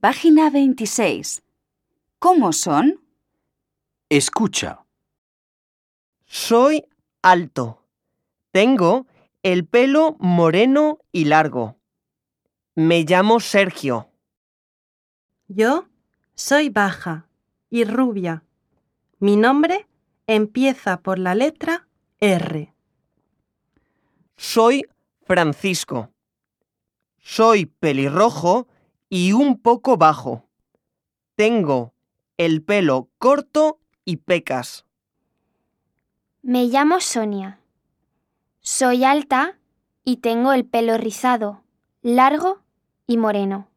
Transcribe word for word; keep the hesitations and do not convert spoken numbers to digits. Página veintiséis. ¿Cómo son? Escucha. Soy alto. Tengo el pelo moreno y largo. Me llamo Sergio. Yo soy baja y rubia. Mi nombre empieza por la letra R. Soy Francisco. Soy pelirrojo y un poco bajo. Tengo el pelo corto y pecas. Me llamo Sonia. Soy alta y tengo el pelo rizado, largo y moreno.